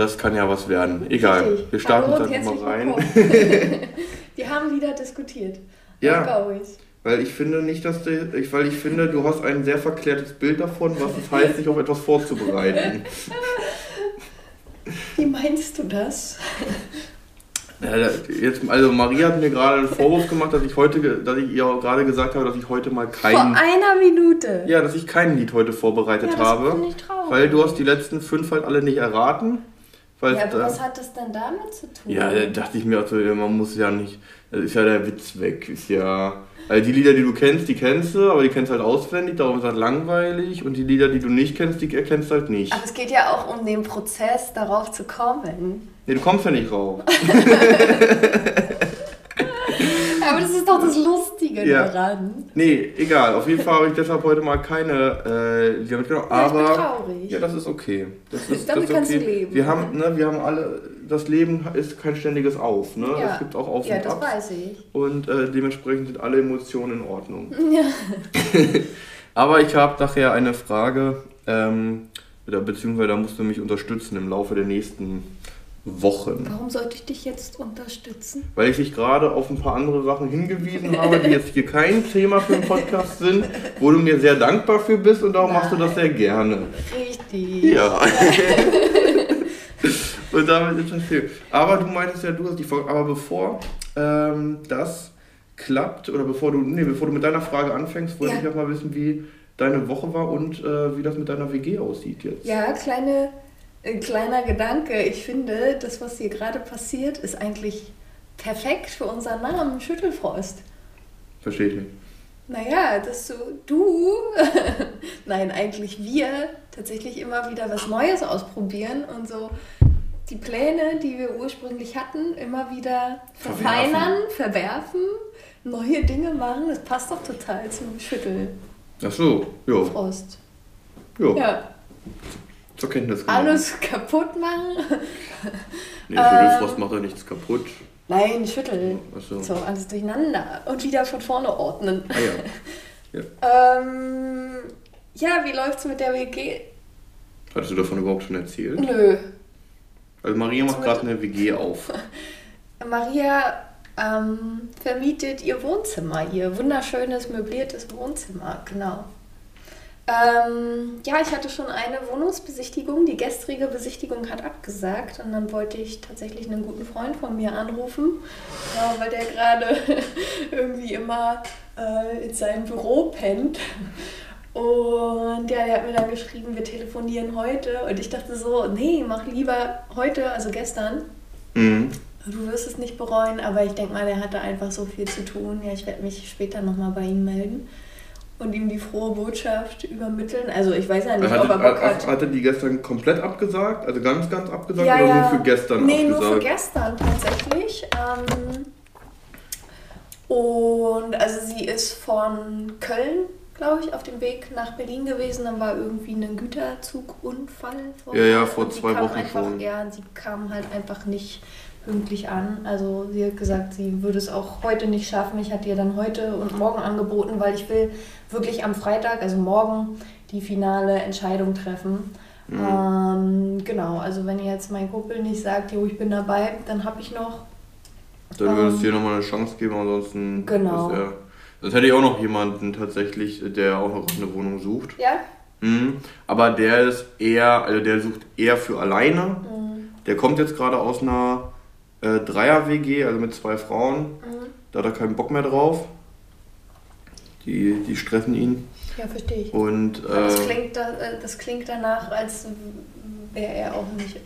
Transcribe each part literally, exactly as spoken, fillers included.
Das kann ja was werden. Egal, richtig. Wir starten dann mal rein. Wir haben wieder diskutiert. Ja, weil ich finde nicht, dass du, ich, weil ich finde, du hast ein sehr verklärtes Bild davon, was es heißt, sich auf etwas vorzubereiten. Wie meinst du das? Jetzt, also Maria hat mir gerade einen Vorwurf gemacht, dass ich heute, dass ich ihr gerade gesagt habe, dass ich heute mal kein... Vor einer Minute! Ja, dass ich kein Lied heute vorbereitet ja, das habe. Bin ich traurig. Weil du hast die letzten fünf halt alle nicht erraten. Weil ja, aber da, was hat das denn damit zu tun? Ja, da dachte ich mir, also, man muss ja nicht... Das ist ja der Witz weg, ist ja... Also die Lieder, die du kennst, die kennst du, aber die kennst du halt auswendig, darum ist das langweilig. Und die Lieder, die du nicht kennst, die erkennst du halt nicht. Aber es geht ja auch um den Prozess, darauf zu kommen. Nee, du kommst ja nicht rauf. Aber das ist doch das Lustige ja. daran. Nee, egal. Auf jeden Fall habe ich deshalb heute mal keine äh, Lieder mitgenommen. Ja, aber ich bin traurig. Ja, das ist okay. Das ist, Damit das ist okay. kannst du leben. Wir haben, ne, wir haben alle... Das Leben ist kein ständiges Auf, ne? Ja. Es gibt auch Auf und Ab. Ja, das Ups. Weiß ich. Und äh, dementsprechend sind alle Emotionen in Ordnung. Ja. Aber ich habe nachher eine Frage, ähm, beziehungsweise da musst du mich unterstützen im Laufe der nächsten Wochen. Warum sollte ich dich jetzt unterstützen? Weil ich dich gerade auf ein paar andere Sachen hingewiesen habe, die jetzt hier kein Thema für den Podcast sind, wo du mir sehr dankbar für bist und darum Nein. machst du das sehr gerne. Richtig. Ja. Und damit ist das viel. Aber du meintest ja, du hast die Frage. Aber bevor ähm, das klappt, oder bevor du nee, bevor du mit deiner Frage anfängst, wollte ja. ich auch mal wissen, wie deine Woche war und äh, wie das mit deiner W G aussieht jetzt. Ja, kleine, äh, kleiner Gedanke. Ich finde, das, was hier gerade passiert, ist eigentlich perfekt für unseren Namen Schüttelfrost. Verstehe ich nicht. Naja, dass du, du nein, eigentlich wir tatsächlich immer wieder was Neues ausprobieren und so die Pläne, die wir ursprünglich hatten, immer wieder verfeinern, verwerfen, neue Dinge machen. Das passt doch total zum Schüttel. Ach so, jo. Frost. Jo. Ja. Zur Kenntnis genommen. Alles kaputt machen. Nee, Schüttelfrost ähm, macht ja nichts kaputt. Nein, schütteln. Ach so. So, alles durcheinander. Und wieder von vorne ordnen. Ah ja. Ja, ähm, ja wie läuft's mit der W G? Hattest du davon überhaupt schon erzählt? Nö. Also Maria macht gerade eine W G auf. Maria ähm, vermietet ihr Wohnzimmer, ihr wunderschönes, möbliertes Wohnzimmer, genau. Ähm, ja, ich hatte schon eine Wohnungsbesichtigung, die gestrige Besichtigung hat abgesagt und dann wollte ich tatsächlich einen guten Freund von mir anrufen, äh, weil der gerade irgendwie immer äh, in seinem Büro pennt. Und ja, der hat mir dann geschrieben, wir telefonieren heute. Und ich dachte so, nee, mach lieber heute, also gestern. Mhm. Du wirst es nicht bereuen, aber ich denke mal, der hatte einfach so viel zu tun. Ja, ich werde mich später nochmal bei ihm melden und ihm die frohe Botschaft übermitteln. Also ich weiß ja nicht, hatte, ob er Bock hat. Hatte die gestern komplett abgesagt? Also ganz, ganz abgesagt ja, oder ja. nur für gestern nee, abgesagt? Nee, nur für gestern tatsächlich. Ähm, und also sie ist von Köln, glaube ich, auf dem Weg nach Berlin gewesen, dann war irgendwie ein Güterzugunfall. Vor ja, ja, vor zwei Wochen einfach, schon. Ja, sie kam halt einfach nicht pünktlich an. Also sie hat gesagt, sie würde es auch heute nicht schaffen. Ich hatte ihr dann heute und morgen angeboten, weil ich will wirklich am Freitag, also morgen, die finale Entscheidung treffen. Mhm. Ähm, genau, also wenn ihr jetzt mein Kumpel nicht sagt, jo, ich bin dabei, dann habe ich noch... Dann würdest du ähm, dir nochmal eine Chance geben, ansonsten... Genau. Ist er Sonst hätte ich auch noch jemanden tatsächlich, der auch noch eine Wohnung sucht. Ja. Mhm. Aber der ist eher, also der sucht eher für alleine. Mhm. Der kommt jetzt gerade aus einer äh, Dreier-W G, also mit zwei Frauen. Mhm. Da hat er keinen Bock mehr drauf. Die, die stressen ihn. Ja, verstehe ich. Und, äh, das, klingt da, das klingt danach, als wäre er auch nicht,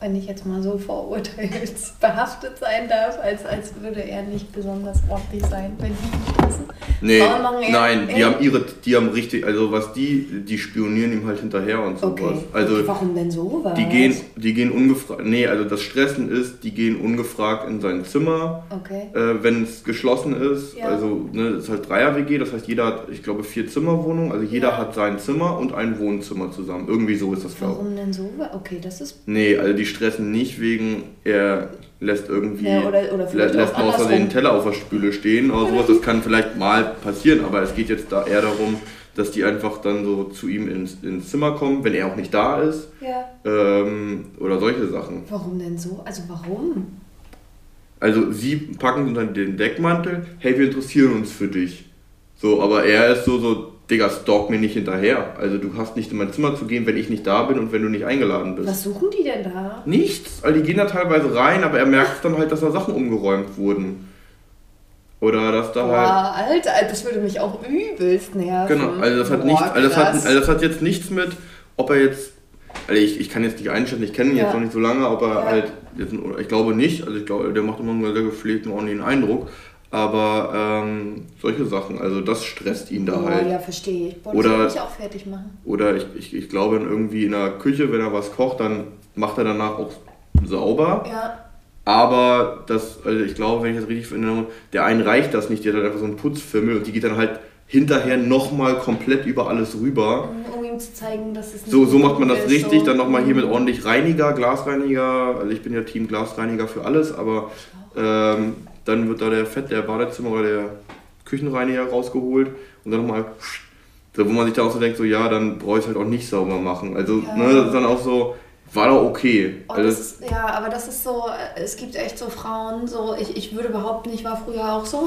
wenn ich jetzt mal so vorurteilsbehaftet sein darf, als, als würde er nicht besonders ordentlich sein, wenn die stressen. Nee, nein, die haben ihre, die haben richtig, also was die, die spionieren ihm halt hinterher und sowas. Okay. Also, warum denn sowas? Die gehen, die gehen ungefragt, nee, also das Stressen ist, die gehen ungefragt in sein Zimmer, okay. äh, wenn es geschlossen ist, ja. also ne, das ist halt Dreier-W G, das heißt jeder hat, ich glaube, vier Zimmerwohnungen, also jeder ja. hat sein Zimmer und ein Wohnzimmer zusammen, irgendwie so ist das, glaube ich. Warum denn sowas? Okay, das ist... Nee, also die stressen nicht wegen, er lässt irgendwie, ja, oder, oder lässt man aus Versehen den Teller auf der Spüle stehen oder sowas, das kann vielleicht mal passieren, aber es geht jetzt da eher darum, dass die einfach dann so zu ihm ins, ins Zimmer kommen, wenn er auch nicht da ist. Ja. Ähm, oder solche Sachen. Warum denn so? Also warum? Also sie packen dann den Deckmantel, hey, wir interessieren uns für dich. So, aber er ist so, so, Digga, stalk mir nicht hinterher. Also du hast nicht in mein Zimmer zu gehen, wenn ich nicht da bin und wenn du nicht eingeladen bist. Was suchen die denn da? Nichts. Also die gehen da teilweise rein, aber er merkt dann halt, dass da Sachen umgeräumt wurden. Oder dass da Boah, halt... Alter, das würde mich auch übelst nerven. Genau, also das hat, Boah, nicht, also das hat, also das hat jetzt nichts mit, ob er jetzt... Also ich, ich kann jetzt nicht einschätzen, ich kenne ihn ja. jetzt noch nicht so lange, aber ja. halt... Jetzt, ich glaube nicht, also ich glaube, der macht immer einen sehr gepflegten, ordentlichen Eindruck. Aber ähm, solche Sachen, also das stresst ihn da oh, halt. Ja, verstehe ich. Boah, das oder, will ich auch fertig machen. Oder ich, ich, ich glaube, irgendwie in der Küche, wenn er was kocht, dann macht er danach auch sauber. Ja. Aber das, also ich glaube, wenn ich das richtig finde, der einen reicht das nicht, die hat halt einfach so einen Putzfimmel und die geht dann halt hinterher nochmal komplett über alles rüber. Um ihm zu zeigen, dass es nicht so, so macht man das ist, richtig, so. Dann nochmal hier mit ordentlich Reiniger, Glasreiniger, also ich bin ja Team Glasreiniger für alles, aber ähm, dann wird da der Fett, der Badezimmer oder der Küchenreiniger rausgeholt und dann nochmal, wo man sich da auch so denkt, so ja, dann brauche ich es halt auch nicht sauber machen. Also ja. ne, das ist dann auch so, war doch okay. Oh, also, das ist, ja, aber das ist so, es gibt echt so Frauen, so ich, ich würde behaupten, ich war früher auch so,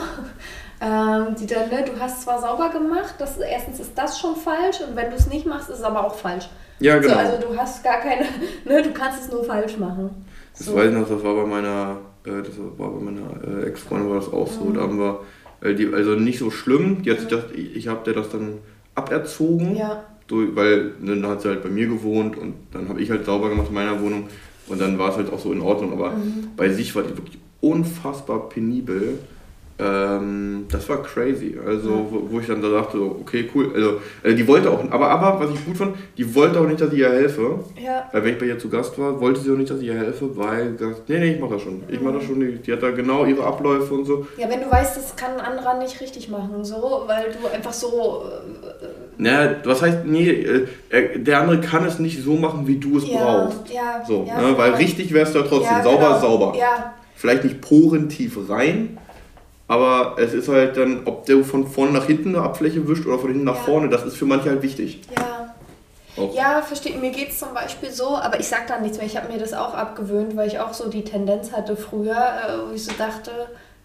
ähm, die dann, ne, du hast zwar sauber gemacht, das, erstens ist das schon falsch und wenn du es nicht machst, ist es aber auch falsch. Ja, genau. So, also du hast gar keine, ne, du kannst es nur falsch machen. Das so. weiß ich noch, das war bei meiner, äh, das war bei meiner äh, Ex-Freundin war das auch so, mhm. da haben wir, äh, die, also nicht so schlimm, die hat sich das, ich, ich habe dir das dann aberzogen. Ja. So, weil ne, dann hat sie halt bei mir gewohnt und dann habe ich halt sauber gemacht in meiner Wohnung und dann war es halt auch so in Ordnung. Aber mhm. bei sich war die wirklich unfassbar penibel. Ähm, das war crazy. Also mhm. wo, wo ich dann da dachte, okay, cool. Also, also die wollte auch, aber, aber was ich gut fand, die wollte auch nicht, dass ich ihr helfe. Ja. Weil wenn ich bei ihr zu Gast war, wollte sie auch nicht, dass ich ihr helfe, weil nee, nee, ich mache das schon. Mhm. Ich mache das schon. Die, die hat da genau ihre Abläufe und so. Ja, wenn du weißt, das kann ein anderer nicht richtig machen, so, weil du einfach so... Äh, Na, was heißt, nee, der andere kann es nicht so machen, wie du es ja, brauchst. Ja, so, ja, ne? Weil richtig wär's da trotzdem. Ja, sauber, genau. sauber. Ja. Vielleicht nicht porentief rein, aber es ist halt dann, ob der von vorne nach hinten eine Abfläche wischt oder von hinten ja. nach vorne, das ist für manche halt wichtig. Ja. Auch. Ja, verstehe. Mir geht es zum Beispiel so, aber ich sag da nichts mehr. Ich habe mir das auch abgewöhnt, weil ich auch so die Tendenz hatte früher, wo ich so dachte,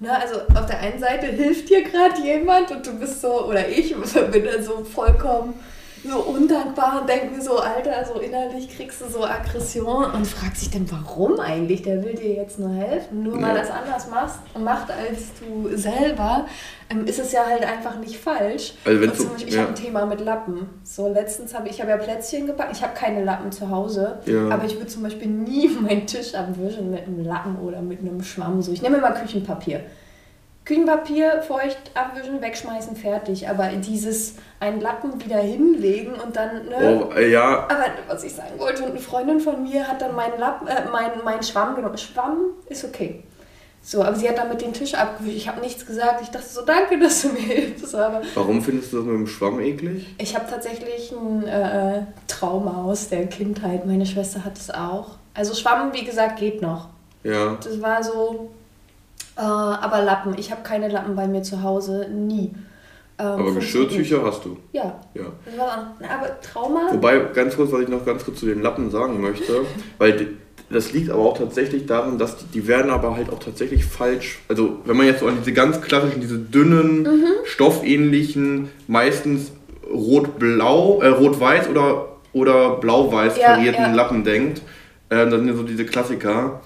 na, also auf der einen Seite hilft dir gerade jemand und du bist so, oder ich bin dann so vollkommen so undankbar und denke mir so, Alter, so innerlich kriegst du so Aggression und fragst dich dann, warum eigentlich? Der will dir jetzt nur helfen, nur weil er es anders machst, macht als du selber, ist es ja halt einfach nicht falsch. Also wenn und zum Beispiel, ich ja. habe ein Thema mit Lappen. So letztens habe ich, ich habe ja Plätzchen gebacken, ich habe keine Lappen zu Hause, ja. aber ich würde zum Beispiel nie meinen Tisch abwischen mit einem Lappen oder mit einem Schwamm. So. Ich nehme immer Küchenpapier. Küchenpapier, feucht, abwischen, wegschmeißen, fertig. Aber dieses einen Lappen wieder hinlegen und dann, ne? Oh, ja. Aber was ich sagen wollte, und eine Freundin von mir hat dann meinen Lappen, äh, mein, mein Schwamm genommen. Schwamm ist okay. So, aber sie hat damit den Tisch abgewischt. Ich habe nichts gesagt. Ich dachte so, danke, dass du mir hilfst. Aber warum findest du das mit dem Schwamm eklig? Ich habe tatsächlich ein äh, Trauma aus der Kindheit. Meine Schwester hat es auch. Also Schwamm, wie gesagt, geht noch. Ja. Das war so... Äh, aber Lappen, ich habe keine Lappen bei mir zu Hause, nie. Ähm, aber Geschirrtücher hast du? Ja. ja. Aber Trauma? Wobei, ganz kurz, was ich noch ganz kurz zu den Lappen sagen möchte, weil das liegt aber auch tatsächlich daran, dass die, die werden aber halt auch tatsächlich falsch, also wenn man jetzt so an diese ganz klassischen, diese dünnen, mhm. stoffähnlichen, meistens rot-blau, äh, rot-weiß oder, oder blau-weiß ja, karierten ja. Lappen denkt, äh, das sind ja so diese Klassiker.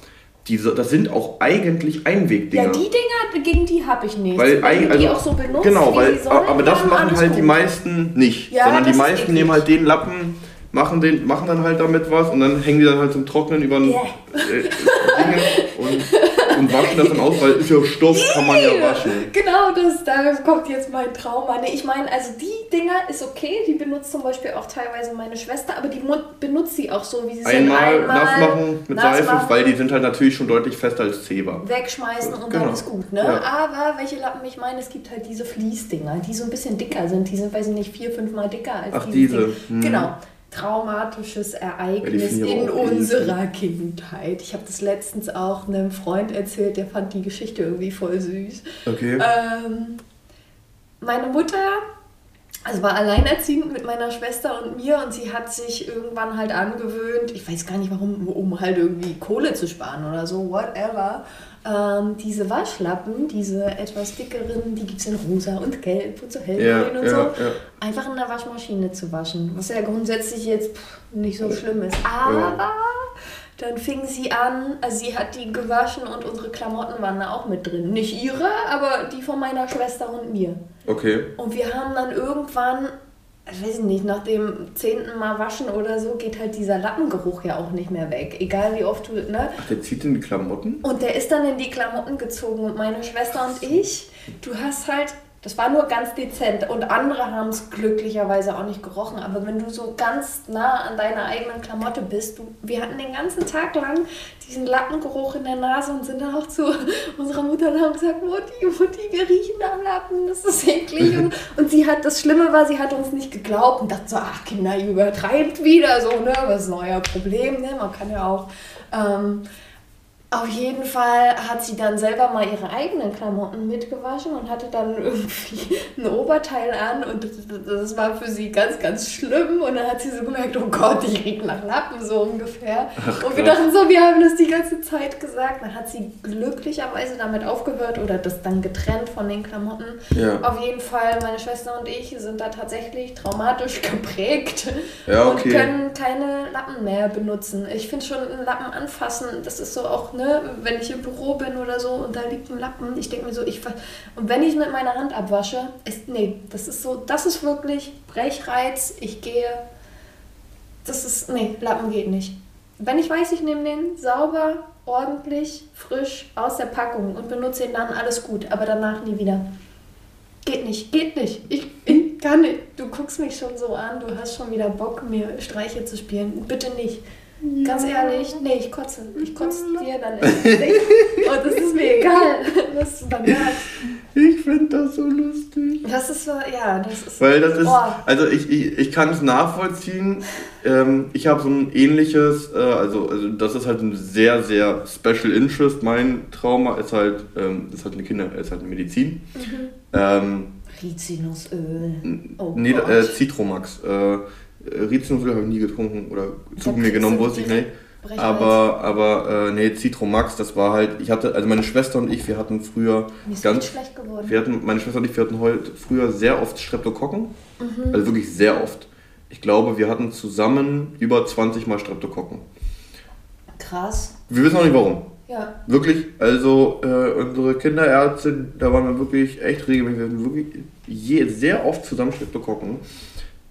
Die, das sind auch eigentlich Einwegdinger. Ja, die Dinger, gegen die habe ich nichts. Weil, weil also, die auch so benutzt, genau, weil, wie aber das machen halt gut. die meisten nicht. Ja, sondern die meisten nehmen halt den Lappen, machen, den, machen dann halt damit was und dann hängen die dann halt zum Trocknen über den yeah. äh, und, und waschen das dann aus, weil ist ja Stoff, kann man ja waschen. Genau, das, da kommt jetzt mein Trauma. Nee, ich meine, also die Dinger ist okay, die benutzt zum Beispiel auch teilweise meine Schwester, aber die benutzt sie auch so, wie sie einmal sind. Einmal nass machen mit nass Seife, machen, weil die sind halt natürlich schon deutlich fester als Zeber. Wegschmeißen und genau. dann ist gut, ne? Ja. Aber welche Lappen ich meine, es gibt halt diese Fließdinger, die so ein bisschen dicker sind. Die sind, weiß ich nicht, vier, fünfmal dicker als Ach, diese. diese. Hm. Genau. Traumatisches Ereignis ja, in unserer Kindheit. Ich habe das letztens auch einem Freund erzählt, der fand die Geschichte irgendwie voll süß. Okay. Ähm, meine Mutter Also war alleinerziehend mit meiner Schwester und mir und sie hat sich irgendwann halt angewöhnt, ich weiß gar nicht warum, um halt irgendwie Kohle zu sparen oder so, whatever. Ähm, diese Waschlappen, diese etwas dickeren, die gibt es in rosa und gelb und so hellgrün ja, und ja, so, ja. einfach in der Waschmaschine zu waschen, was ja grundsätzlich jetzt pff, nicht so schlimm ist. Aber ja. dann fing sie an, also sie hat die gewaschen und unsere Klamotten waren da auch mit drin. Nicht ihre, aber die von meiner Schwester und mir. Okay. Und wir haben dann irgendwann, ich weiß nicht, nach dem zehnten Mal waschen oder so, geht halt dieser Lappengeruch ja auch nicht mehr weg. Egal wie oft du, ne? Ach, der zieht in die Klamotten? Und der ist dann in die Klamotten gezogen. Und meine Schwester und ich, du hast halt, das war nur ganz dezent. Und andere haben es glücklicherweise auch nicht gerochen. Aber wenn du so ganz nah an deiner eigenen Klamotte bist, du, wir hatten den ganzen Tag lang diesen Lappengeruch in der Nase und sind dann auch zu unserer Mutter und haben gesagt, Mutti, Mutti, wir riechen am Lappen, das ist eklig. Und, und sie hat, das Schlimme war, sie hat uns nicht geglaubt und dachte so, ach Kinder, ihr übertreibt wieder, so, ne, was ist denn euer Problem, ne, man kann ja auch... Ähm, Auf jeden Fall hat sie dann selber mal ihre eigenen Klamotten mitgewaschen und hatte dann irgendwie ein Oberteil an und das war für sie ganz, ganz schlimm. Und dann hat sie so gemerkt, oh Gott, ich rieche nach Lappen, so ungefähr. Ach, und wir dachten so, wir haben das die ganze Zeit gesagt. Dann hat sie glücklicherweise damit aufgehört oder das dann getrennt von den Klamotten. Ja. Auf jeden Fall, meine Schwester und ich sind da tatsächlich traumatisch geprägt ja, okay. und können keine Lappen mehr benutzen. Ich finde schon, einen Lappen anfassen, das ist so auch... Ne, wenn ich im Büro bin oder so und da liegt ein Lappen, ich denke mir so, ich und wenn ich mit meiner Hand abwasche, ist, nee, das ist so, das ist wirklich Brechreiz, ich gehe, das ist, nee, Lappen geht nicht. Wenn ich weiß, ich nehme den sauber, ordentlich, frisch aus der Packung und benutze ihn dann, alles gut, aber danach nie wieder. Geht nicht, geht nicht, ich, ich kann nicht. Du guckst mich schon so an, du hast schon wieder Bock, mir Streiche zu spielen, bitte nicht. Ganz ehrlich, nee, ich kotze. Ich kotze dir dann ins Gesicht. Und es ist mir egal, was du dann merkst. Ich finde das so lustig. Das ist so, ja, das ist... Weil das ist, also ich, ich, ich kann es nachvollziehen. Ähm, ich habe so ein ähnliches, äh, also, also das ist halt ein sehr, sehr special interest. Mein Trauma ist halt, ähm, ist halt eine Kinder, ist halt eine Medizin. Mhm. Ähm, Rizinusöl. Oh nee, äh, Citromax. Äh, Rizinusöl habe ich nie getrunken oder zu mir genommen, wusste ich nicht. Aber, aber äh, nee, Citromax, das war halt, ich hatte, also meine Schwester und ich, wir hatten früher ganz schlecht geworden. Wir hatten, meine Schwester und ich, wir hatten heute früher sehr oft Streptokokken, mhm. also wirklich sehr oft. Ich glaube, wir hatten zusammen über zwanzig Mal Streptokokken. Krass. Wir wissen auch nicht warum. Ja. Wirklich, also äh, unsere Kinderärztin, da waren wir wirklich echt regelmäßig, wir hatten wirklich je, sehr oft zusammen Streptokokken.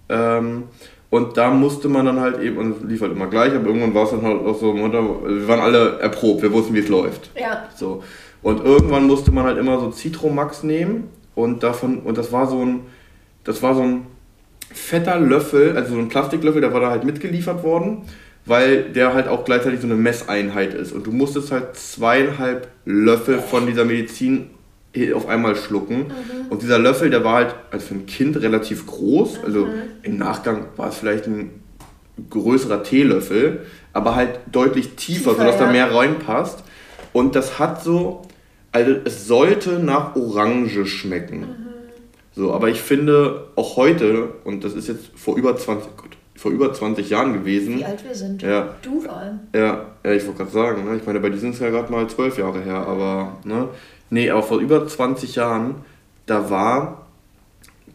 Ähm, Und da musste man dann halt eben, und es lief halt immer gleich, aber irgendwann war es dann halt auch so, wir waren alle erprobt, wir wussten, wie es läuft. Ja. So. Und irgendwann musste man halt immer so Citromax nehmen und davon, und das war so ein, das war so ein fetter Löffel, also so ein Plastiklöffel, der war da halt mitgeliefert worden, weil der halt auch gleichzeitig so eine Messeinheit ist. Und du musstest halt zweieinhalb Löffel von dieser Medizin auf einmal schlucken. Mhm. Und dieser Löffel, der war halt also für ein Kind relativ groß. Mhm. Also im Nachgang war es vielleicht ein größerer Teelöffel, aber halt deutlich tiefer, tiefer sodass ja. da mehr reinpasst. Und das hat so, also es sollte nach Orange schmecken. Mhm. So, aber ich finde auch heute, und das ist jetzt vor über zwanzig, Gott, vor über zwanzig Jahren gewesen. Wie alt wir sind. Ja, du vor allem. Ja, ja ich wollte gerade sagen, ne? Ich meine, bei dir sind es ja gerade mal zwölf Jahre her, aber ne? Nee, aber vor über zwanzig Jahren, da war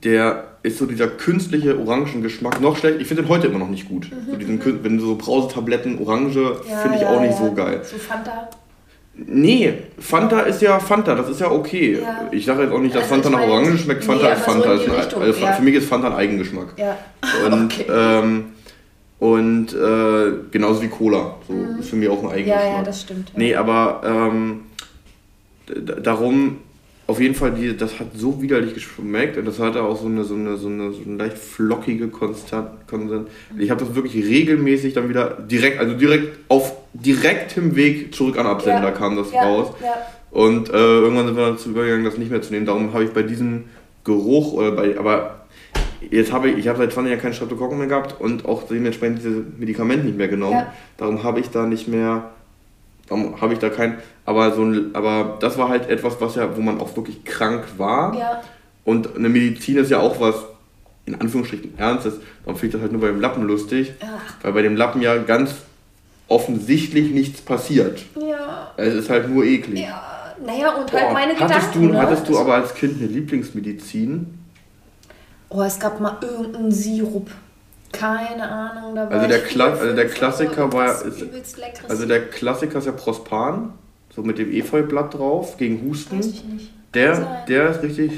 der, ist so dieser künstliche Orangengeschmack noch schlecht. Ich finde den heute immer noch nicht gut. Mhm, so diesen, mhm. Wenn so Brausetabletten, Orange, ja, finde ich ja, auch nicht ja. so geil. So Fanta? Nee, Fanta ist ja Fanta, das ist ja okay. Ja. Ich sage jetzt auch nicht, dass also Fanta nach Orange schmeckt, Fanta nee, ist Fanta. So Richtung, also ja. Für mich ist Fanta ein Eigengeschmack. Ja. Und, okay. ähm, und äh, genauso wie Cola, so mhm. ist für mich auch ein Eigengeschmack. Ja, ja, das stimmt. Ja. Nee, aber... Ähm, darum, auf jeden Fall, die, das hat so widerlich geschmeckt und das hatte auch so eine, so eine, so eine, so eine leicht flockige Konsistenz. Ich habe das wirklich regelmäßig dann wieder direkt, also direkt auf direktem Weg zurück an Absender ja. kam das ja. raus. Ja. Und äh, irgendwann sind wir dazu übergegangen, das nicht mehr zu nehmen. Darum habe ich bei diesem Geruch, oder bei, aber jetzt habe ich, ich habe seit zwanzig Jahren keinen Streptokokken mehr gehabt und auch dementsprechend diese Medikamente nicht mehr genommen. Ja. Darum habe ich da nicht mehr. Habe ich da kein, aber so ein, aber das war halt etwas, was ja, wo man auch wirklich krank war. Ja. Und eine Medizin ist ja auch was, in Anführungsstrichen ernst ist, dann finde ich das halt nur bei dem Lappen lustig, ach, weil bei dem Lappen ja ganz offensichtlich nichts passiert. Ja. Es ist halt nur eklig. Ja, naja, und boah, halt meine hattest Gedanken. Du, ne? Hattest du aber als Kind eine Lieblingsmedizin? Oh, es gab mal irgendeinen Sirup. Keine Ahnung. Da war also, der Kla- also der Klassiker war ja, ist, also der Klassiker ist ja Prospan, so mit dem Efeublatt drauf, gegen Husten. Weiß ich nicht. Der, der ist richtig...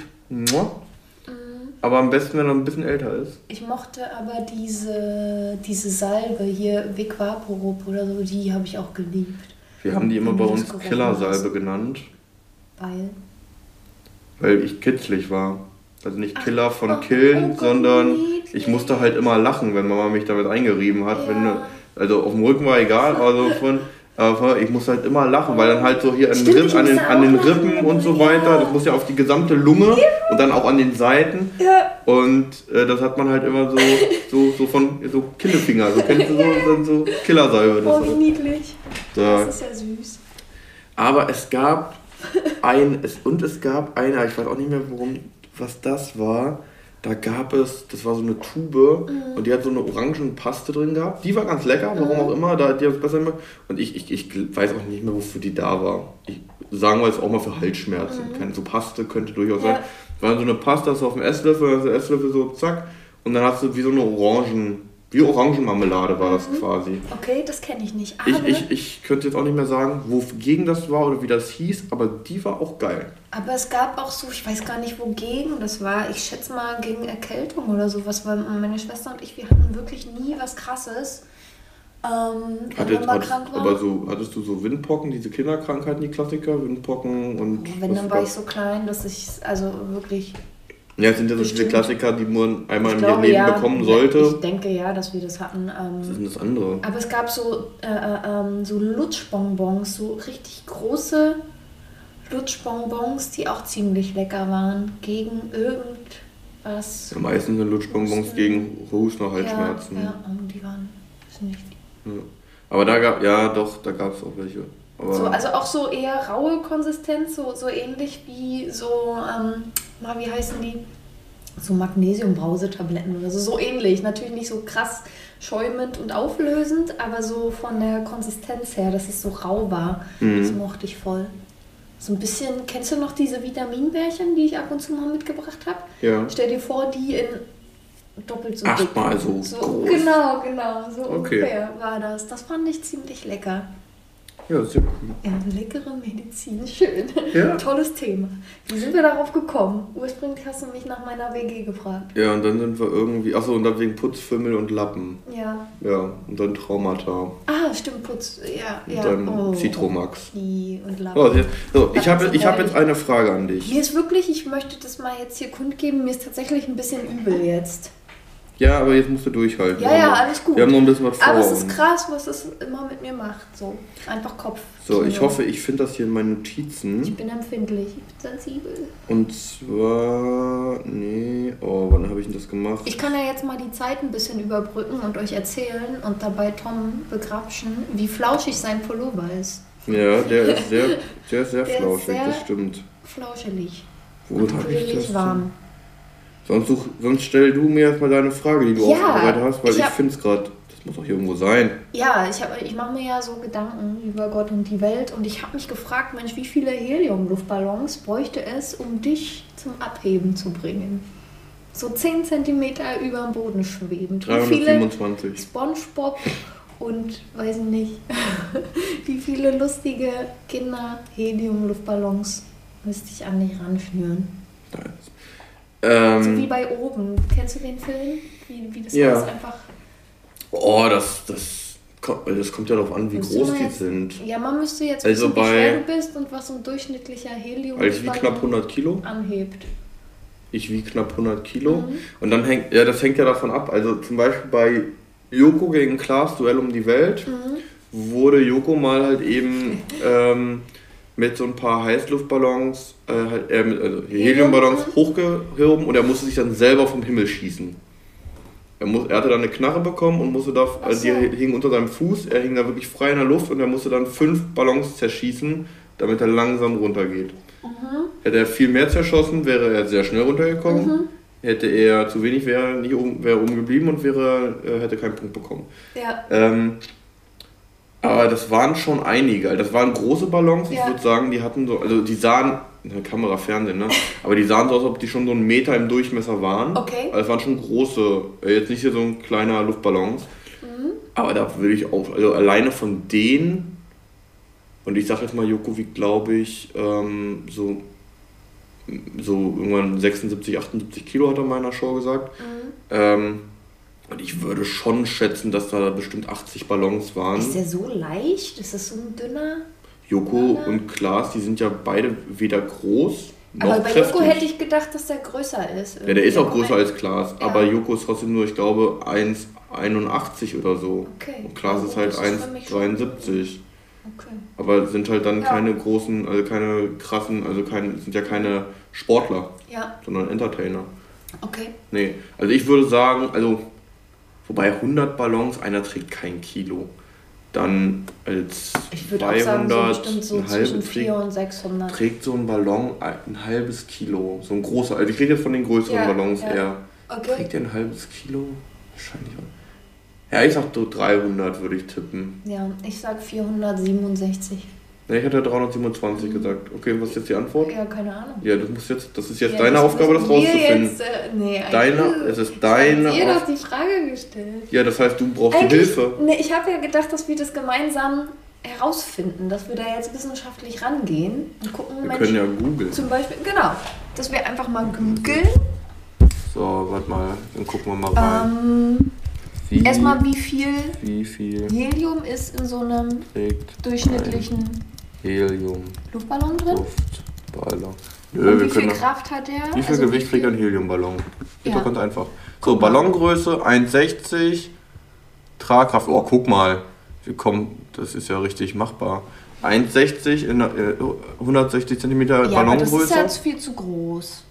Aber am besten, wenn er ein bisschen älter ist. Ich mochte aber diese, diese Salbe hier, Vicks VapoRub oder so, die habe ich auch geliebt. Wir haben die immer bei uns Killersalbe genannt. Weil? Weil ich kitzlig war. Also nicht Killer von Ach, Killen, oh, sondern ich musste halt immer lachen, wenn Mama mich damit eingerieben hat. Ja. Wenn, also auf dem Rücken war egal, also von... Aber ich muss halt immer lachen, weil dann halt so hier an, Stimmt, Ripp, an den, an den Rippen lachen. Und so weiter, ja. Das muss ja auf die gesamte Lunge, ja. Und dann auch an den Seiten, ja. Und äh, das hat man halt immer so, so, so von so Killefinger, so kennst du so, so Killersalbe. Oh, wie niedlich. So. Das ist ja süß. Aber es gab ein, es, und es gab einer, ich weiß auch nicht mehr, worum, was das war, da gab es, das war so eine Tube, mhm. Und die hat so eine Orangenpaste drin gehabt. Die war ganz lecker, warum mhm. auch immer, da hat die es besser gemacht. Und ich, ich, ich weiß auch nicht mehr, wofür die da war. Ich, sagen wir jetzt auch mal für Halsschmerzen. Mhm. Keine, so Paste könnte durchaus ja. sein. War so eine Paste, hast du auf dem Esslöffel, hast du den Esslöffel so zack. Und dann hast du wie so eine Orangen, wie Orangenmarmelade war das mhm. quasi. Okay, das kenne ich nicht. Aber ich, ich, ich könnte jetzt auch nicht mehr sagen, wogegen das war oder wie das hieß, aber die war auch geil. Aber es gab auch so, ich weiß gar nicht wogegen das war, ich schätze mal gegen Erkältung oder sowas, weil meine Schwester und ich, wir hatten wirklich nie was Krasses, ähm, wenn wir mal krank waren. Aber so, hattest du so Windpocken, diese Kinderkrankheiten, die Klassiker, Windpocken und... Wenn, dann war ich so klein, dass ich, also wirklich... Ja, das sind ja so viele Klassiker, die man einmal ich im glaube, Leben ja, bekommen sollte. Ich denke ja, dass wir das hatten. Ähm, Was ist denn das andere? Aber es gab so, äh, äh, so Lutschbonbons, so richtig große... Lutschbonbons, die auch ziemlich lecker waren, gegen irgendwas. Ja, meistens sind Lutschbonbons gegen Husten und Halsschmerzen. Ja, ja, die waren nicht. Ja. Aber da gab ja doch, da gab es auch welche. Aber so, also auch so eher raue Konsistenz, so, so ähnlich wie so, ähm, mal wie heißen die? So Magnesiumbrausetabletten oder so, so ähnlich. Natürlich nicht so krass schäumend und auflösend, aber so von der Konsistenz her, dass es so rau war. Mhm. Das mochte ich voll. So ein bisschen, kennst du noch diese Vitaminbärchen, die ich ab und zu mal mitgebracht habe? Ja. Stell dir vor, die in doppelt so dick. Achtmal so, so groß. Genau, genau, so okay. Ungefähr war das. Das fand ich ziemlich lecker. Ja, sehr cool. Ja, leckere Medizin, schön. Ja. Tolles Thema. Wie sind wir darauf gekommen? Ursprünglich hast du mich nach meiner W G gefragt. Ja, und dann sind wir irgendwie, achso, und dann wegen Putz, Fimmel und Lappen. Ja. Ja, und dann Traumata. Ah, stimmt, Putz, ja. Und ja. Dann oh. Citromax. Die und Lappen. So, so ich habe ich hab jetzt eine Frage an dich. Mir ist wirklich, ich möchte das mal jetzt hier kundgeben, mir ist tatsächlich ein bisschen übel jetzt. Ja, aber jetzt musst du durchhalten. Ja, ja, alles gut. Wir haben noch ein bisschen was vor. Aber es ist krass, was es immer mit mir macht. So, einfach Kopf. So, ich hoffe, ich finde das hier in meinen Notizen. Ich bin empfindlich, ich bin sensibel. Und zwar, nee, oh, wann habe ich denn das gemacht? Ich kann ja jetzt mal die Zeit ein bisschen überbrücken und euch erzählen und dabei Tom begrapschen, wie flauschig sein Pullover ist. Ja, der ist sehr, der ist sehr der flauschig, ist sehr das stimmt. Flauschelig. Wo habe ich das? Warm. Sonst, such, sonst stell du mir erstmal deine Frage, die du ja, aufbereitet hast, weil ich, ich finde es gerade, das muss doch hier irgendwo sein. Ja, ich, hab, ich mache mir ja so Gedanken über Gott und die Welt und ich habe mich gefragt, Mensch, wie viele Heliumluftballons bräuchte es, um dich zum Abheben zu bringen? So zehn Zentimeter über dem Boden schwebend. dreihundertsiebenundzwanzig. Wie viele SpongeBob und, weiß nicht, wie viele lustige Kinder-Heliumluftballons müsste ich an dich ranschnüren? Nein. Also wie bei oben. Kennst du den Film? Wie, wie das ja. alles einfach... Oh, das, das, das kommt ja darauf an, wie müsste groß die jetzt, sind. Ja, man müsste jetzt also wissen, bei, wie schwer du bist und was ein durchschnittlicher Helium... Also ich wiege knapp hundert Kilo. ...anhebt. Ich wiege knapp hundert Kilo. Mhm. Und dann hängt... Ja, das hängt ja davon ab. Also zum Beispiel bei Joko gegen Klaas, Duell um die Welt, mhm. wurde Joko mal halt eben... ähm, mit so ein paar Heißluftballons, äh, äh, also Heliumballons hochgehoben und er musste sich dann selber vom Himmel schießen. Er, muss, er hatte dann eine Knarre bekommen und musste da, also die hing unter seinem Fuß, er hing da wirklich frei in der Luft und er musste dann fünf Ballons zerschießen, damit er langsam runtergeht. Mhm. Hätte er viel mehr zerschossen, wäre er sehr schnell runtergekommen. Mhm. hätte er zu wenig, wäre nicht oben, wäre oben geblieben und wäre, äh, hätte keinen Punkt bekommen. Ja. Ähm, aber das waren schon einige, das waren große Ballons, ja. Ich würde sagen, die hatten so, also die sahen, Kamera, Fernsehen, ne? Aber die sahen so aus, als ob die schon so einen Meter im Durchmesser waren. Okay. Also es waren schon große, jetzt nicht hier so ein kleiner Luftballons. Mhm. Aber da würde ich auch, also alleine von denen, und ich sag jetzt mal, Joko wiegt, glaube ich, ähm, so, so irgendwann sechsundsiebzig, achtundsiebzig Kilo, hat er meiner Show gesagt. Mhm. Ähm, und ich würde schon schätzen, dass da bestimmt achtzig Ballons waren. Ist der so leicht? Ist das so ein dünner? Joko und Klaas, die sind ja beide weder groß noch aber bei kräftig. Joko hätte ich gedacht, dass der größer ist. Irgendwie. Ja, der ist auch größer als Klaas, ja. Aber Joko ist trotzdem nur, ich glaube, eins Komma einundachtzig oder so. Okay. Und Klaas oh, ist halt eins Komma dreiundsiebzig. Okay. Aber sind halt dann ja. keine großen, also keine krassen, also kein, sind ja keine Sportler, ja. sondern Entertainer. Okay. Nee, also ich würde sagen, also wobei hundert Ballons, einer trägt kein Kilo. Dann als ich würde auch sagen, so bestimmt so zwischen vierhundert und sechshundert. Trägt so ein Ballon ein halbes Kilo. So ein großer, also ich rede jetzt von den größeren ja, Ballons ja. eher. Okay. Trägt der ein halbes Kilo? Wahrscheinlich. Ja, ich sag so dreihundert würde ich tippen. Ja, ich sag vierhundertsiebenundsechzig. Ne, ich hatte dreihundertsiebenundzwanzig mhm. gesagt. Okay, was ist jetzt die Antwort? Ja, keine Ahnung. Ja, das, muss jetzt, das ist jetzt ja, deine das Aufgabe, das rauszufinden. Jetzt, äh, nee, deine, es ist deine Aufgabe. Ich habe dir doch die Frage gestellt. Ja, das heißt, du brauchst eigentlich, die Hilfe. Ne, ich habe ja gedacht, dass wir das gemeinsam herausfinden, dass wir da jetzt wissenschaftlich rangehen und gucken, wir Mensch, können ja googeln. Zum Beispiel, genau, dass wir einfach mal googeln. So, warte mal, dann gucken wir mal rein. Ähm, Wie, Erstmal, wie viel, wie viel Helium ist in so einem durchschnittlichen Helium. Luftballon drin? Luftballon. Nö, und wie viel Kraft hat der? Wie viel also Gewicht kriegt ein Heliumballon? Ist ja. doch ganz einfach. So, Ballongröße eins Komma sechzig, Tragkraft. Oh, guck mal. Wir kommen, das ist ja richtig machbar. eins Komma sechzig in äh, hundertsechzig Zentimeter ja, Ballongröße. Aber das ist ja jetzt viel zu groß.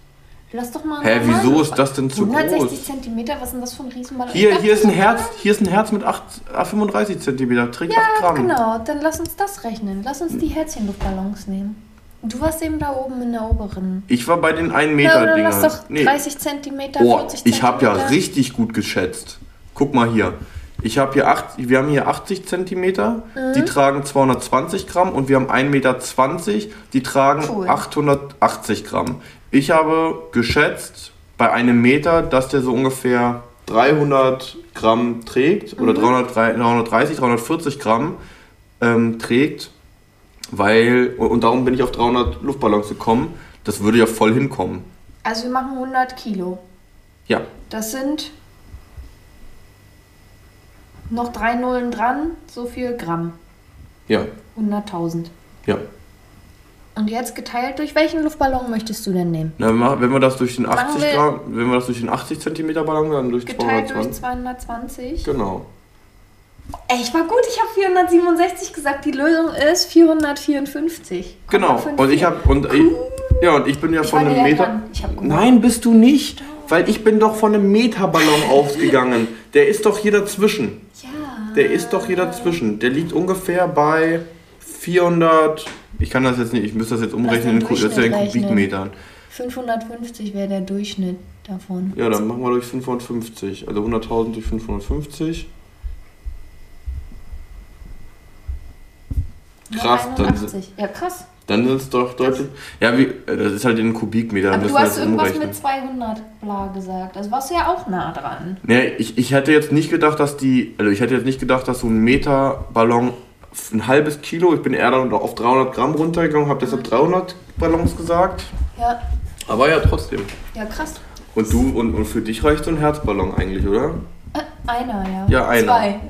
Lass doch mal. Hä, wieso Mann. Ist das denn zu hundertsechzig groß? hundertsechzig Zentimeter, was ist denn das für ein Riesenballon? Hier, hier, ist ein Herz, hier ist ein Herz mit acht, fünfunddreißig Zentimeter, trägt ja, acht Gramm. Genau, dann lass uns das rechnen. Lass uns die Herzchenluftballons nehmen. Du warst eben da oben in der oberen. Ich war bei den ein Meter Dingern. Lass doch dreißig Zentimeter, oh, vierzig Zentimeter. Ich habe ja richtig gut geschätzt. Guck mal hier. Ich hab hier acht, wir haben hier achtzig Zentimeter, mhm. die tragen zweihundertzwanzig Gramm und wir haben ein Komma zwanzig Meter, die tragen cool. achthundertachtzig Gramm. Ich habe geschätzt bei einem Meter, dass der so ungefähr dreihundert Gramm trägt oder mhm. dreihundertdreißig, dreihundertvierzig Gramm ähm, trägt, weil, und darum bin ich auf dreihundert Luftballons gekommen. Das würde ja voll hinkommen. Also wir machen hundert Kilo. Ja. Das sind noch drei Nullen dran, so viel Gramm. Ja. hunderttausend. Ja. Und jetzt geteilt durch welchen Luftballon möchtest du denn nehmen? Na, wenn wir das durch den achtzig Gramm, wenn wir das durch den achtzig Zentimeter Ballon, dann durch geteilt zweihundertzwanzig. Geteilt durch zweihundertzwanzig. Genau. Ey, ich war gut, ich habe vierhundertsiebenundsechzig gesagt, die Lösung ist vierhundertvierundfünfzig. Genau. Und ich habe und cool. ich, ja, und ich bin ja ich von einem Meter. Ich hab Nein, bist du nicht, weil ich bin doch von einem Meterballon ausgegangen. Der ist doch hier dazwischen. Ja. Der ist doch hier dazwischen. Der liegt ungefähr bei vierhundert. Ich kann das jetzt nicht, ich müsste das jetzt umrechnen, das ist ja in Kubikmetern. fünfhundertfünfzig wäre der Durchschnitt davon. Ja, dann machen wir durch fünfhundertfünfzig, also hunderttausend durch fünfhundertfünfzig. Krass, dann, ja, krass. Dann sind es doch deutlich, ja, wie, das ist halt in Kubikmetern. Aber du hast irgendwas umrechnen. Mit zweihundert bla gesagt, also warst du ja auch nah dran. Nee, ich, ich hätte jetzt nicht gedacht, dass die, also ich hätte jetzt nicht gedacht, dass so ein Meterballon ein halbes Kilo, ich bin eher dann auf dreihundert Gramm runtergegangen, habe deshalb dreihundert Ballons gesagt. Ja. Aber ja, trotzdem. Ja, krass. Und du und, und für dich reicht so ein Herzballon eigentlich, oder? Äh, einer, ja. Ja, einer. Zwei.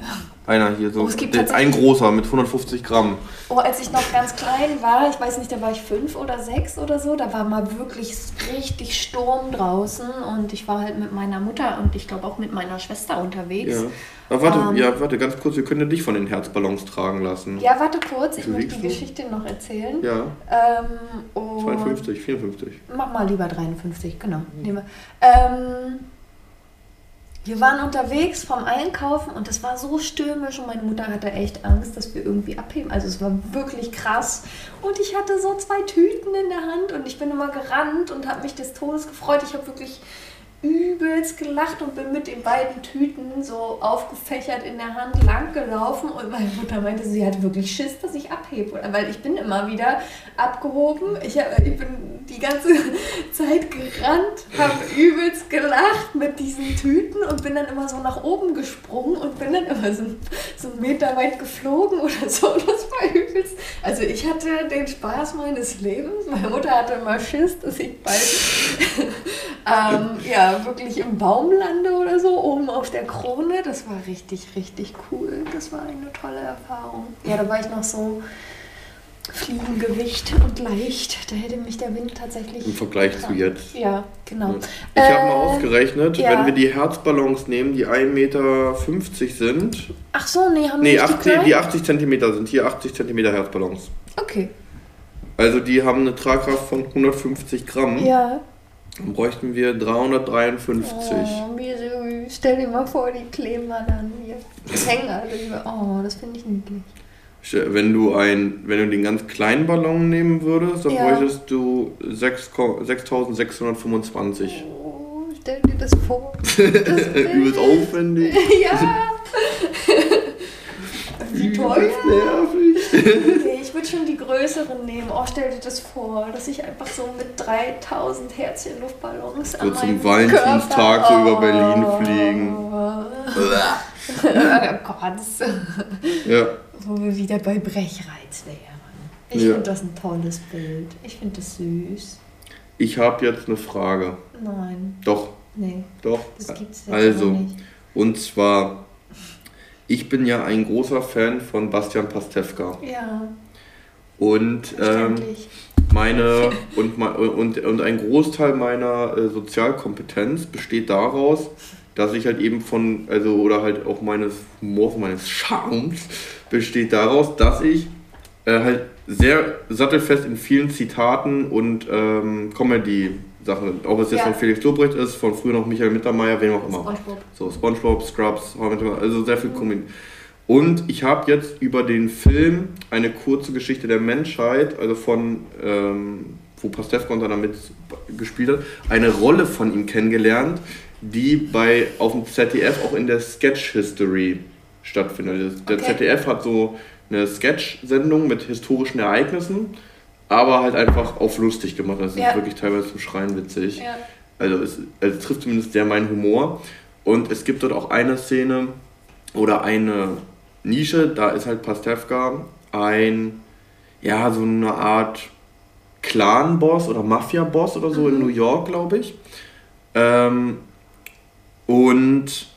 Einer hier so. Oh, es gibt den, ein großer mit hundertfünfzig Gramm. Oh, als ich noch ganz klein war, ich weiß nicht, da war ich fünf oder sechs oder so, da war mal wirklich richtig Sturm draußen und ich war halt mit meiner Mutter und ich glaube auch mit meiner Schwester unterwegs. Ja. Aber warte, ähm, ja, warte, ganz kurz, wir können ja dich von den Herzballons tragen lassen. Ja, warte kurz, ich möchte die Geschichte noch erzählen. Ja. Ähm, und zweiundfünfzig, vierundfünfzig. Mach mal lieber dreiundfünfzig, genau. Mhm. Ähm, Wir waren unterwegs vom Einkaufen und das war so stürmisch und meine Mutter hatte echt Angst, dass wir irgendwie abheben. Also es war wirklich krass und ich hatte so zwei Tüten in der Hand und ich bin immer gerannt und habe mich des Todes gefreut. Ich habe wirklich übelst gelacht und bin mit den beiden Tüten so aufgefächert in der Hand langgelaufen und meine Mutter meinte, sie hat wirklich Schiss, dass ich abhebe, weil ich bin immer wieder abgehoben. Ich, ich bin die ganze Zeit gerannt, habe übelst gelacht mit diesen Tüten und bin dann immer so nach oben gesprungen und bin dann immer so, so einen Meter weit geflogen oder so. Das war übelst. Also ich hatte den Spaß meines Lebens. Meine Mutter hatte immer Schiss, dass ich bald ähm, ja, wirklich im Baum lande oder so, oben auf der Krone. Das war richtig, richtig cool. Das war eine tolle Erfahrung. Ja, da war ich noch so Fliegengewicht und leicht. Da hätte mich der Wind tatsächlich... Im Vergleich getan. Zu jetzt. Ja, genau. Ich äh, habe mal ausgerechnet, ja. Wenn wir die Herzballons nehmen, die ein Meter fünfzig sind... Ach so, nee, haben wir nee, nicht die, die achtzig Zentimeter sind. Hier achtzig Zentimeter Herzballons. Okay. Also die haben eine Tragkraft von hundertfünfzig Gramm. Ja. Dann bräuchten wir dreihundertdreiundfünfzig. Oh, wie süß. Stell dir mal vor, die kleben mal an mir. Das hängen alle über. Oh, das finde ich niedlich. Wenn du, ein, wenn du den ganz kleinen Ballon nehmen würdest, dann ja. bräuchtest du sechstausendsechshundertfünfundzwanzig. Oh, stell dir das vor. Das übelst aufwendig. Ja. Wie toll. Okay, ich würde schon die größeren nehmen. Oh, stell dir das vor, dass ich einfach so mit dreitausend Herzchen Luftballons so an meinem Körper... So zum Valentinstag so oh. über Berlin fliegen. Oh Gott. Ja. Wo wir wieder bei Brechreiz wären. Ich ja. finde das ein tolles Bild. Ich finde das süß. Ich habe jetzt eine Frage. Nein. Doch. Nee. Doch. Das gibt's jetzt also, nicht. Und zwar... Ich bin ja ein großer Fan von Bastian Pastewka. Ja. Und ähm, meine und, und, und ein Großteil meiner äh, Sozialkompetenz besteht daraus, dass ich halt eben von, also oder halt auch meines Humors, meines Charmes besteht daraus, dass ich äh, halt sehr sattelfest in vielen Zitaten und ähm, Comedy-Sachen, ob es jetzt ja. von Felix Lubrecht ist, von früher noch Michael Mittermeier, wem auch immer. SpongeBob. So, SpongeBob, Scrubs, also sehr viel mhm. Comedy. Und ich habe jetzt über den Film eine kurze Geschichte der Menschheit, also von, ähm, wo Pastewka unter anderem mitgespielt hat, eine Rolle von ihm kennengelernt, die bei, auf dem Z D F auch in der Sketch History stattfindet. Der okay. Z D F hat so eine Sketch-Sendung mit historischen Ereignissen, aber halt einfach auf lustig gemacht. Das ja. ist wirklich teilweise zum Schreien witzig. Ja. Also, es, also es trifft zumindest sehr meinen Humor. Und es gibt dort auch eine Szene oder eine Nische, da ist halt Pastewka ein, ja, so eine Art Clan-Boss oder Mafia-Boss oder so mhm. in New York, glaube ich. Ähm, und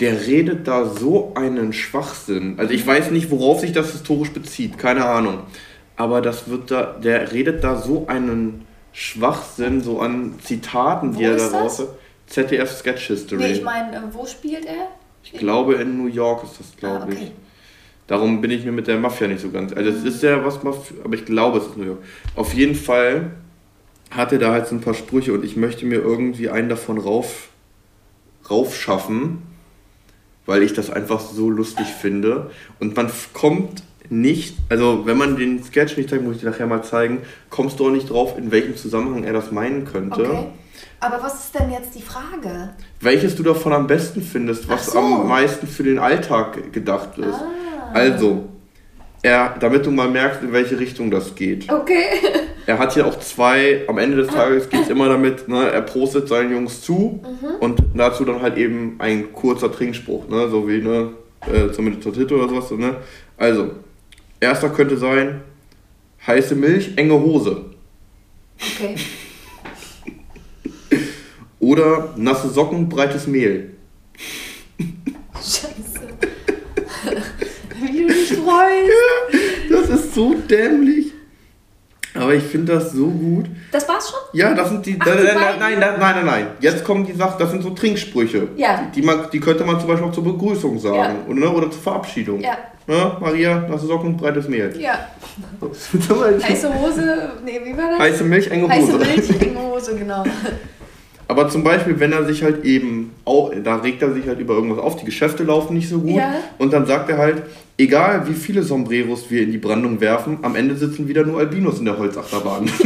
der redet da so einen Schwachsinn. Also ich weiß nicht, worauf sich das historisch bezieht, keine Ahnung. Aber das wird da, der redet da so einen Schwachsinn, so an Zitaten, die wo er da raus hat. Z D F Sketch History. Nee, ich meine, wo spielt er? Ich glaube, in New York ist das, glaube ah, okay. ich. Darum bin ich mir mit der Mafia nicht so ganz... Also es ist ja was Mafia, aber ich glaube, es ist New York. Auf jeden Fall hat er da halt so ein paar Sprüche und ich möchte mir irgendwie einen davon rauf, raufschaffen, weil ich das einfach so lustig finde. Und man kommt nicht, also wenn man den Sketch nicht zeigt, muss ich dir nachher mal zeigen, kommst du auch nicht drauf, in welchem Zusammenhang er das meinen könnte. Okay. Aber was ist denn jetzt die Frage? Welches du davon am besten findest, was so. am meisten für den Alltag gedacht ist. Ah. Also, er, damit du mal merkst, in welche Richtung das geht. Okay. Er hat hier auch zwei, am Ende des Tages geht es immer damit, ne, er prostet seinen Jungs zu mhm. und dazu dann halt eben ein kurzer Trinkspruch, ne, so wie, ne, äh, zumindest Tortito oder sowas, ne. Also, erster könnte sein, heiße Milch, enge Hose. Okay. Oder nasse Socken, breites Mehl. Scheiße. Wie du dich freust. Das ist so dämlich. Aber ich finde das so gut. Das war's schon? Ja, das sind die... Ach, da, da, nein, nein, nein, nein, nein. Jetzt kommen die Sachen, das sind so Trinksprüche. Ja. Die, die, man, die könnte man zum Beispiel auch zur Begrüßung sagen. Ja. Oder, oder zur Verabschiedung. Ja. Na, Maria, nasse Socken, breites Mehl. Ja. Heiße Hose, nee, wie war das? Heiße Milch, enge Hose. Heiße Milch, enge Hose, genau. Aber zum Beispiel, wenn er sich halt eben, auch, da regt er sich halt über irgendwas auf, die Geschäfte laufen nicht so gut. Ja. Und dann sagt er halt, egal wie viele Sombreros wir in die Brandung werfen, am Ende sitzen wieder nur Albinos in der Holzachterbahn. Ist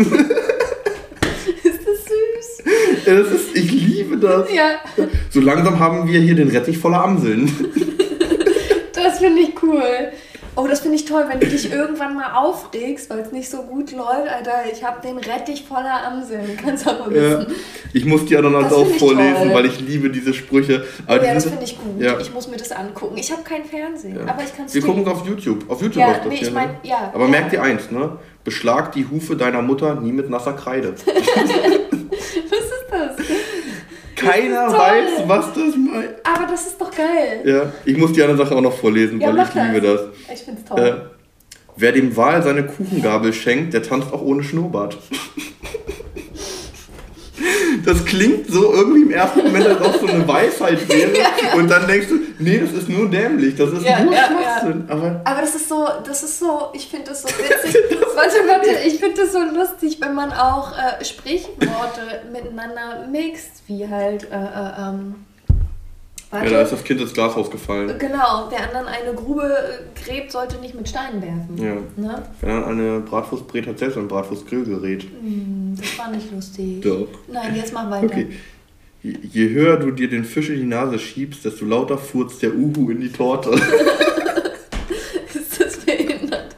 das süß? Ey, das ist, ich liebe das. Ja. So langsam haben wir hier den Rettich voller Amseln. Das finde ich cool. Oh, das finde ich toll, wenn du dich irgendwann mal aufregst, weil es nicht so gut läuft, Alter. Ich habe den Rettich voller Amseln. Kannst du aber wissen. Ja, ich muss die anderen halt auch vorlesen, toll. Weil ich liebe diese Sprüche. Aber ja, das finde ich gut. Ja. Ich muss mir das angucken. Ich habe kein Fernsehen, ja. aber ich kann es Wir gucken auf YouTube. Auf YouTube ja, läuft das nee, hier, ich mein, ja, aber ja. merk dir eins, ne? Beschlag die Hufe deiner Mutter nie mit nasser Kreide. Was ist das? Keiner das weiß, was das meint. Aber das ist doch geil. Ja, ich muss die andere Sache auch noch vorlesen, ja, weil ich das. liebe das. Ich find's toll. Äh, wer dem Wal seine Kuchengabel schenkt, der tanzt auch ohne Schnurrbart. Das klingt so irgendwie im ersten Moment, als ob so eine Weisheit wäre. Ja, ja. Und dann denkst du, nee, das ist nur dämlich, das ist ja, nur ja, Schwachsinn. Ja. Aber, aber das ist so, das ist so, ich finde das so witzig. Warte, warte, ich finde das so lustig, wenn man auch äh, Sprichworte miteinander mixt, wie halt, äh, äh, ähm, warte. Ja, da ist das Kind ins Glashaus gefallen. Genau, wer anderen eine Grube gräbt, sollte nicht mit Steinen werfen. Ja. Ne? Wer dann eine Bratwurst brät, hat selbst ein Bratwurstgrillgerät. Hm, das war nicht lustig. Doch. Nein, jetzt mach weiter. Okay. Je, je höher du dir den Fisch in die Nase schiebst, desto lauter furzt der Uhu in die Torte. Ist das behindert?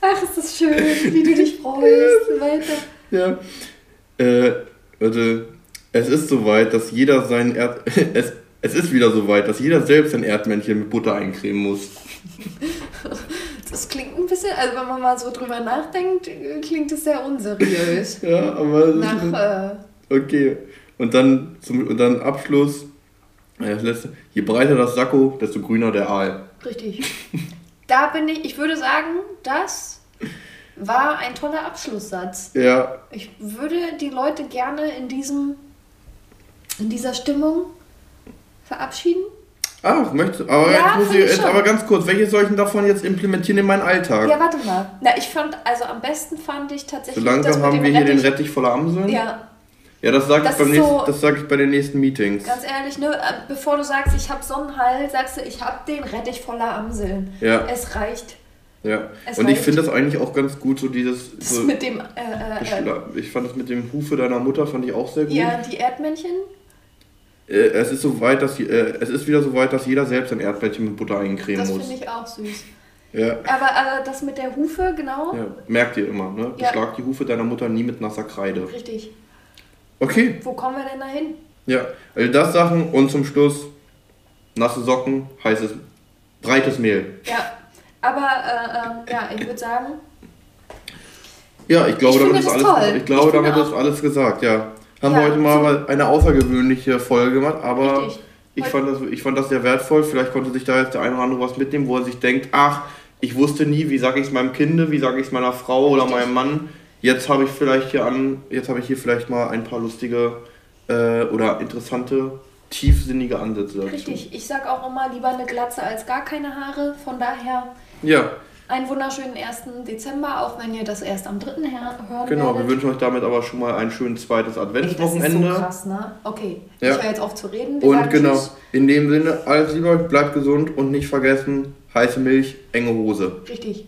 Ach, ist das schön, wie du dich freust. Weiter. Ja. Äh, warte. Es ist soweit, dass jeder sein Erd... Es Es ist wieder so weit, dass jeder selbst ein Erdmännchen mit Butter eincremen muss. Das klingt ein bisschen, also wenn man mal so drüber nachdenkt, klingt es sehr unseriös. Ja, aber... Nach... Äh okay. Und dann, zum, und dann Abschluss. Das letzte. Je breiter das Sakko, desto grüner der Aal. Richtig. Da bin ich... Ich würde sagen, das... war ein toller Abschlusssatz. Ja. Ich würde die Leute gerne in diesem... in dieser Stimmung... verabschieden? Ach, möchtest du? Aber, ja, jetzt muss ich, ich jetzt, aber ganz kurz, welche solchen davon jetzt implementieren in meinen Alltag? Ja, warte mal. Na, ich fand, also am besten fand ich tatsächlich... So langsam das haben wir hier den Rettich voller Amseln. Ja. Ja, das sage ich, so, sag ich bei den nächsten Meetings. Ganz ehrlich, ne, bevor du sagst, ich habe Sonnenhall, sagst du, ich habe den Rettich voller Amseln. Ja. Es reicht. Ja, es und reicht. Ich finde das eigentlich auch ganz gut, so dieses... Das so mit dem... Äh, äh, ich fand das mit dem Hufe deiner Mutter, fand ich auch sehr gut. Ja, die Erdmännchen... Es ist, so weit, dass, äh, es ist wieder so weit, dass jeder selbst ein Erdblättchen mit Butter eincremen muss. Das finde ich auch süß. Ja. Aber, aber das mit der Hufe, genau. Ja. Merkt ihr immer, ne? Ja. Beschlag die Hufe deiner Mutter nie mit nasser Kreide. Richtig. Okay. Wo kommen wir denn da hin? Ja, also das Sachen und zum Schluss nasse Socken, heißes, breites Mehl. Ja, aber äh, äh, ja, ich würde sagen... Ja, ich glaube, ich damit, ist alles, ich glaube, ich damit ist alles gesagt, ja. Haben ja, wir heute mal eine außergewöhnliche Folge gemacht, aber ich fand, das, ich fand das sehr wertvoll. Vielleicht konnte sich da jetzt der eine oder andere was mitnehmen, wo er sich denkt, ach, ich wusste nie, wie sage ich es meinem Kind, wie sage ich es meiner Frau oder Richtig. meinem Mann. Jetzt habe ich vielleicht hier an, jetzt habe ich hier vielleicht mal ein paar lustige äh, oder interessante, tiefsinnige Ansätze dazu. Richtig, ich sage auch immer, lieber eine Glatze als gar keine Haare, von daher... Ja. Einen wunderschönen ersten Dezember, auch wenn ihr das erst am dritten hören werdet. Genau, wir wünschen euch damit aber schon mal ein schönes zweites Adventswochenende. Das ist so krass, ne? Okay, ja. Ich höre jetzt auf zu reden. Wir und genau, Tschüss. In dem Sinne, alles Liebe, bleibt gesund und nicht vergessen, heiße Milch, enge Hose. Richtig.